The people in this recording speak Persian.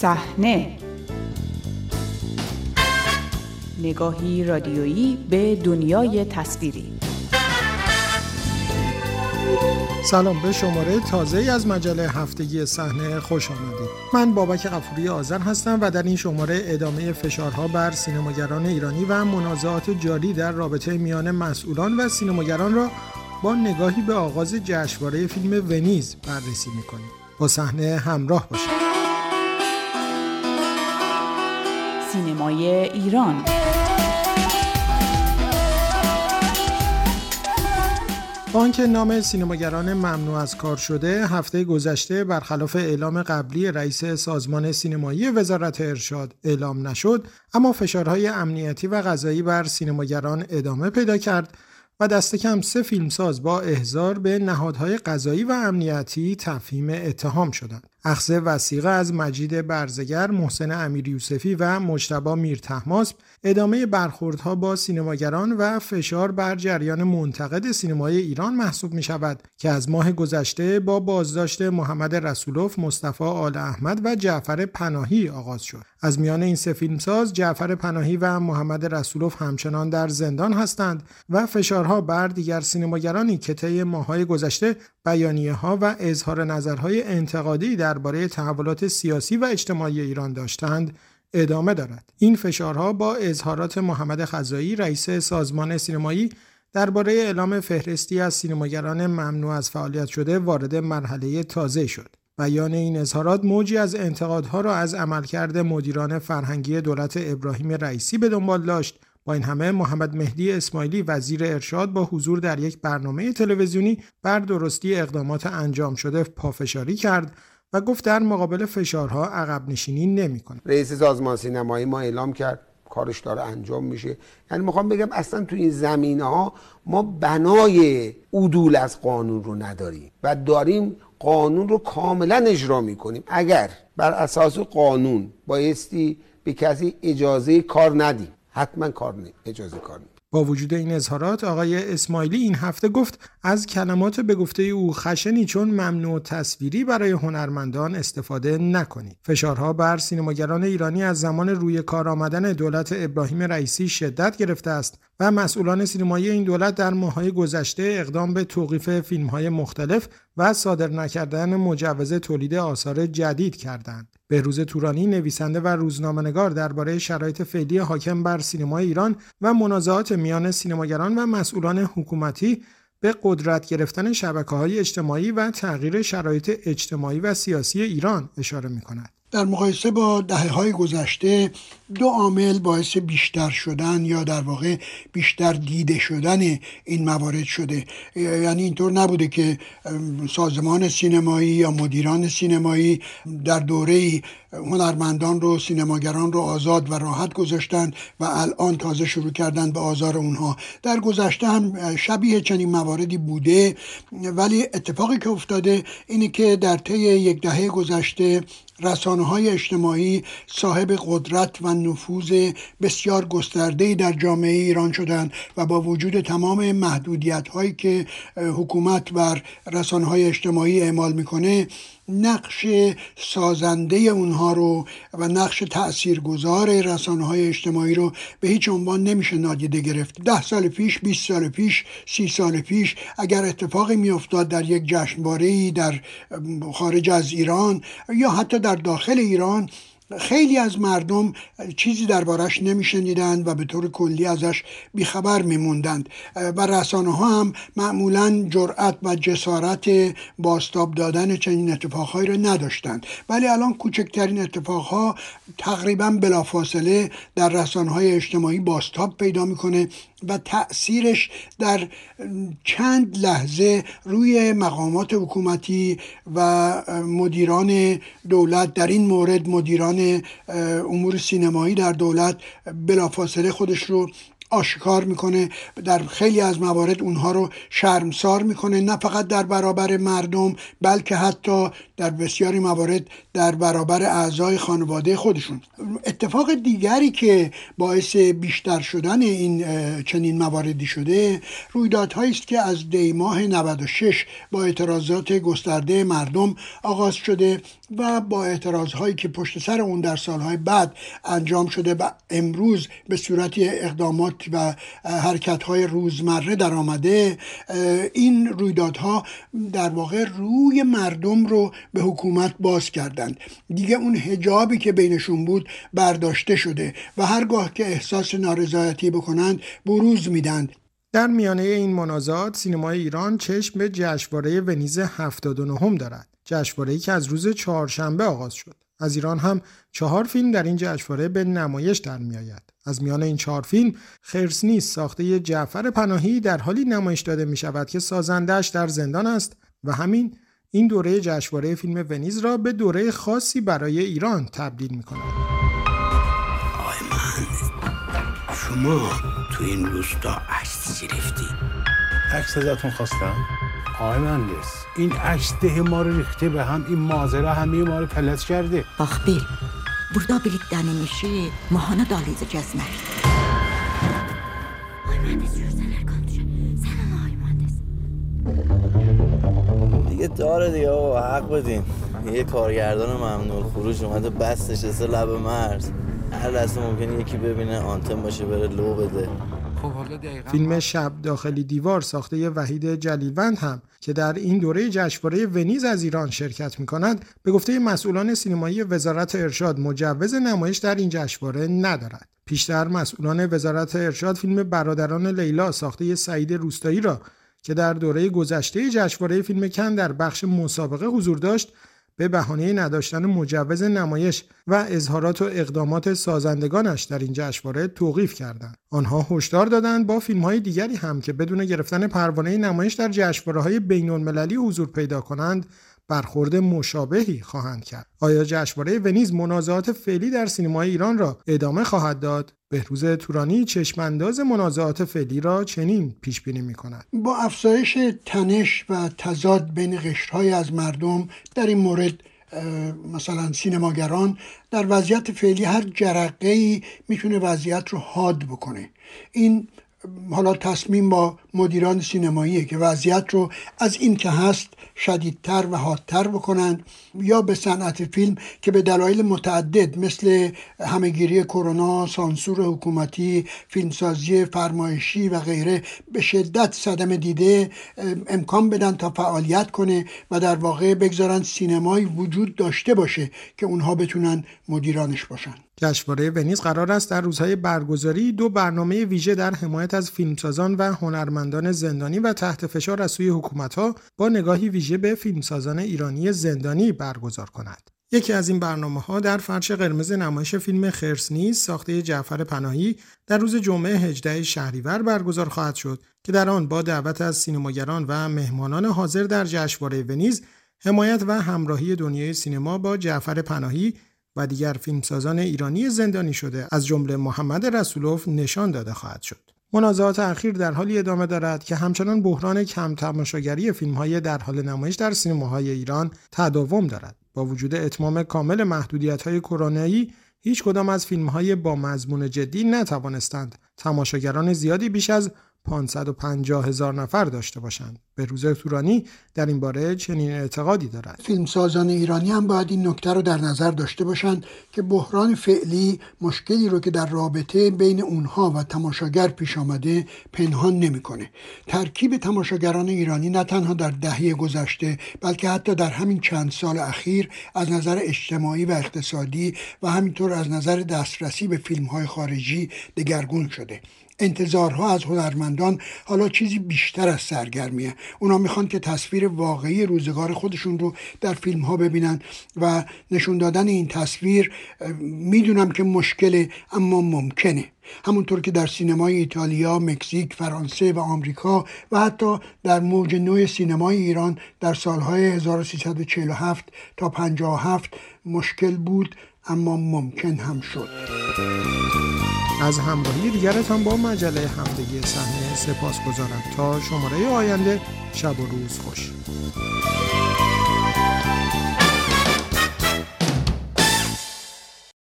صحنه، نگاهی رادیویی به دنیای تصویری. سلام، به شماره تازه‌ای از مجله هفتگی صحنه خوش آمدید. من بابک غفوری آزن هستم و در این شماره ادامه فشارها بر سینماگران ایرانی و منازعات جاری در رابطه میان مسئولان و سینماگران را با نگاهی به آغاز جشنواره فیلم ونیز بررسی می‌کنیم. با صحنه همراه باشید. سینمای ایران. آنکه نام سینماگران ممنوع از کار شده هفته گذشته برخلاف اعلام قبلی رئیس سازمان سینمایی وزارت ارشاد اعلام نشد، اما فشارهای امنیتی و قضایی بر سینماگران ادامه پیدا کرد و دست کم 3 فیلمساز با احضار به نهادهای قضایی و امنیتی تفهیم اتهام شدند. اخذ وثیقه از مجید برزگر، محسن امیریوسفی و مجتبی میرطهماسب ادامه برخوردها با سینماگران و فشار بر جریان منتقد سینمای ایران محسوب می شود که از ماه گذشته با بازداشت محمد رسولوف، مصطفی آل احمد و جعفر پناهی آغاز شد. از میان این 3 فیلمساز جعفر پناهی و محمد رسولوف همچنان در زندان هستند و فشارها بر دیگر سینماگرانی که طی ماه‌های گذشته بیانیه‌ها و اظهار نظرهای انتقادی درباره تحولات سیاسی و اجتماعی ایران داشتند ادامه دارد. این فشارها با اظهارات محمد خزایی رئیس سازمان سینمایی درباره اعلام فهرستی از سینماگران ممنوع از فعالیت شده وارد مرحله تازه شد. بیان این اظهارات موجی از انتقادها را از عملکرد مدیران فرهنگی دولت ابراهیم رئیسی به دنبال داشت. با این همه محمد مهدی اسماعیلی وزیر ارشاد با حضور در یک برنامه تلویزیونی بر درستی اقدامات انجام شده پافشاری کرد و گفت در مقابل فشارها عقب نشینی نمی‌کنه. رئیس سازمان سینمایی ما اعلام کرد کارش داره انجام میشه. یعنی میخوام بگم اصلا تو این زمینه‌ها ما بنای عدول از قانون رو نداریم و داریم قانون رو کاملا اجرا می‌کنیم. اگر بر اساس قانون بایستی به کسی اجازه کار ندیم، حتما اجازه کار نیم. با وجود این اظهارات آقای اسماعیلی این هفته گفت از کلمات به گفته او خشنی چون ممنوع تصویری برای هنرمندان استفاده نکنید. فشارها بر سینماگران ایرانی از زمان روی کار آمدن دولت ابراهیم رئیسی شدت گرفته است و مسئولان سینمایی این دولت در ماه‌های گذشته اقدام به توقیف فیلم‌های مختلف و صادر نکردن مجوز تولید آثار جدید کردند. بهروز تورانی نویسنده و روزنامه‌نگار درباره شرایط فعلی حاکم بر سینمای ایران و منازعات میان سینماگران و مسئولان حکومتی به قدرت گرفتن شبکه‌های اجتماعی و تغییر شرایط اجتماعی و سیاسی ایران اشاره می‌کند. در مقایسه با دهه‌های گذشته دو عامل باعث بیشتر شدن یا در واقع بیشتر دیده شدن این موارد شده. یعنی اینطور نبوده که سازمان سینمایی یا مدیران سینمایی در دوره‌ای هنرمندان رو، سینماگران رو آزاد و راحت گذاشتن و الان تازه شروع کردن به آزار اونها. در گذشته هم شبیه چنین مواردی بوده، ولی اتفاقی که افتاده اینه که در طی یک دهه گذشته رسانه‌های اجتماعی صاحب قدرت و نفوذ بسیار گسترده‌ای در جامعه ایران شدند و با وجود تمام محدودیت‌هایی که حکومت بر رسانه‌های اجتماعی اعمال می‌کنه، نقش سازنده اونها رو و نقش تأثیرگذار رسانه‌های اجتماعی رو به هیچ عنوان نمیشه نادیده گرفت. 10 سال پیش، 20 سال پیش، 30 سال پیش اگر اتفاقی میافتاد در یک جشنواره‌ای در خارج از ایران یا حتی در داخل ایران، خیلی از مردم چیزی دربارش نمیشنیدند و به طور کلی ازش بیخبر میموندند و رسانه‌ها هم معمولاً جرأت و جسارت بازتاب دادن چنین اتفاقهایی را نداشتند، ولی الان کوچکترین اتفاقها تقریباً بلافاصله در رسانه‌های اجتماعی بازتاب پیدا میکنه و تأثیرش در چند لحظه روی مقامات حکومتی و مدیران دولت، در این مورد مدیران امور سینمایی در دولت، بلافاصله خودش رو آشکار میکنه. در خیلی از موارد اونها رو شرمسار میکنه، نه فقط در برابر مردم بلکه حتی در بسیاری موارد در برابر اعضای خانواده خودشون. اتفاق دیگری که باعث بیشتر شدن این چنین مواردی شده رویدادهایی است که از دی ماه 96 با اعتراضات گسترده مردم آغاز شده و با اعتراضهایی که پشت سر اون در سالهای بعد انجام شده و امروز به صورت اقدامات و حرکت‌های روزمره در آمده، این رویدادها در واقع روی مردم رو به حکومت باز کردند. دیگه اون حجابی که بینشون بود برداشته شده و هرگاه که احساس نارضایتی بکنند بروز میدند. در میانه این منازعات سینمای ایران چشم به جشنواره ونیز 79 دارد، جشنواره‌ای که از روز چهارشنبه آغاز شد. از ایران هم 4 فیلم در این جشنواره به نمایش در میآید. از میان این 4 فیلم خرس نیست ساخته جعفر پناهی در حالی نمایش داده می شود که سازندش در زندان است و همین این دوره جشنواره فیلم ونیز را به دوره خاصی برای ایران تبدیل می کند. آی من، شما تو این روستا عکس گرفتی؟ عکس ازتون خواستم؟ آی من نیست، این عکس ده ما رو ریخته به هم، این ماجرا همه ما رو پلت کرده. باخبیل بردا birlikte نمیشه، ماهانه دالیز کسمر. آی من نیست، یورسنر کندشه. سلام آی من نیست. دیگه داره دیگه بابا، حق بدین. یه کارگردان ممنوع خروج اومده بستش از لب مرز. هر لحظه ممکنه یکی ببینه آنتن باشه بره لو بده. فیلم شب داخلی دیوار ساخته وحید جلیوند هم که در این دوره جشنواره ونیز از ایران شرکت می‌کند، به گفته مسئولان سینمایی وزارت ارشاد مجوز نمایش در این جشنواره ندارد. پیشتر مسئولان وزارت ارشاد فیلم برادران لیلا ساخته سعید روستایی را که در دوره گذشته جشنواره فیلم کن در بخش مسابقه حضور داشت، به بهانه نداشتن مجوز نمایش و اظهارات و اقدامات سازندگانش در این جشنواره توقیف کردند. آنها هشدار دادند با فیلم‌های دیگری هم که بدون گرفتن پروانه نمایش در جشنواره‌های بین‌المللی حضور پیدا کنند، برخورد مشابهی خواهند کرد. آیا جشنواره ونیز منازعات فعلی در سینمای ایران را ادامه خواهد داد؟ بهروز تورانی چشمانداز منازعات فعلی را چنین پیشبینی می‌کند. با افزایش تنش و تضاد بین قشرهای از مردم در این مورد، مثلا سینماگران در وضعیت فعلی هر جرقه‌ای میتونه وضعیت رو حاد بکنه. این حالا تصمیم با مدیران سینماییه که وضعیت رو از این که هست شدیدتر و حادتر بکنن، یا به صنعت فیلم که به دلایل متعدد مثل همهگیری کرونا، سانسور حکومتی، فیلمسازی فرمایشی و غیره به شدت صدمه دیده، امکان بدن تا فعالیت کنه و در واقع بگذارن سینمایی وجود داشته باشه که اونها بتونن مدیرانش باشن. جشنواره ونیز قرار است در روزهای برگزاری 2 برنامه ویژه در حمایت از فیلمسازان و هنرمندان زندانی و تحت فشار از سوی حکومت‌ها با نگاهی ویژه به فیلمسازان ایرانی زندانی برگزار کند. یکی از این برنامه‌ها در فرش قرمز نمایش فیلم خرس نیست ساخته جعفر پناهی در روز جمعه 18 شهریور برگزار خواهد شد که در آن با دعوت از سینماگران و مهمانان حاضر در جشنواره ونیز، حمایت و همراهی دنیای سینما با جعفر پناهی و دیگر فیلمسازان ایرانی زندانی شده از جمله محمد رسولوف نشان داده خواهد شد. منازعات اخیر در حالی ادامه دارد که همچنان بحران کم تماشاگری فیلم‌های در حال نمایش در سینماهای ایران تداوم دارد. با وجود اتمام کامل محدودیت‌های کرونایی، هیچ کدام از فیلم‌های با مضمون جدی نتوانستند تماشاگران زیادی بیش از 550,000 نفر داشته باشند. بهروز تورانی در این باره چنین اعتقادی دارد. فیلمسازان ایرانی هم باید این نکته رو در نظر داشته باشند که بحران فعلی مشکلی رو که در رابطه بین اونها و تماشاگر پیش آمده پنهان نمی‌کنه. ترکیب تماشاگران ایرانی نه تنها در دهه گذشته بلکه حتی در همین چند سال اخیر از نظر اجتماعی و اقتصادی و همینطور از نظر دسترسی به فیلم‌های خارجی دگرگون شده. انتظارها از هنرمندان حالا چیزی بیشتر از سرگرمیه. اونا میخوان که تصویر واقعی روزگار خودشون رو در فیلم ها ببینن و نشون دادن این تصویر میدونم که مشکله اما ممکنه. همونطور که در سینمای ایتالیا، مکزیک، فرانسه و آمریکا و حتی در موج نو سینمای ایران در سالهای 1347 تا 57 مشکل بود اما ممکن هم شد. از همراهی دیگرتان با مجله همدیگه صحنه سپاسگزارم. تا شماره آینده، شب و روز خوش.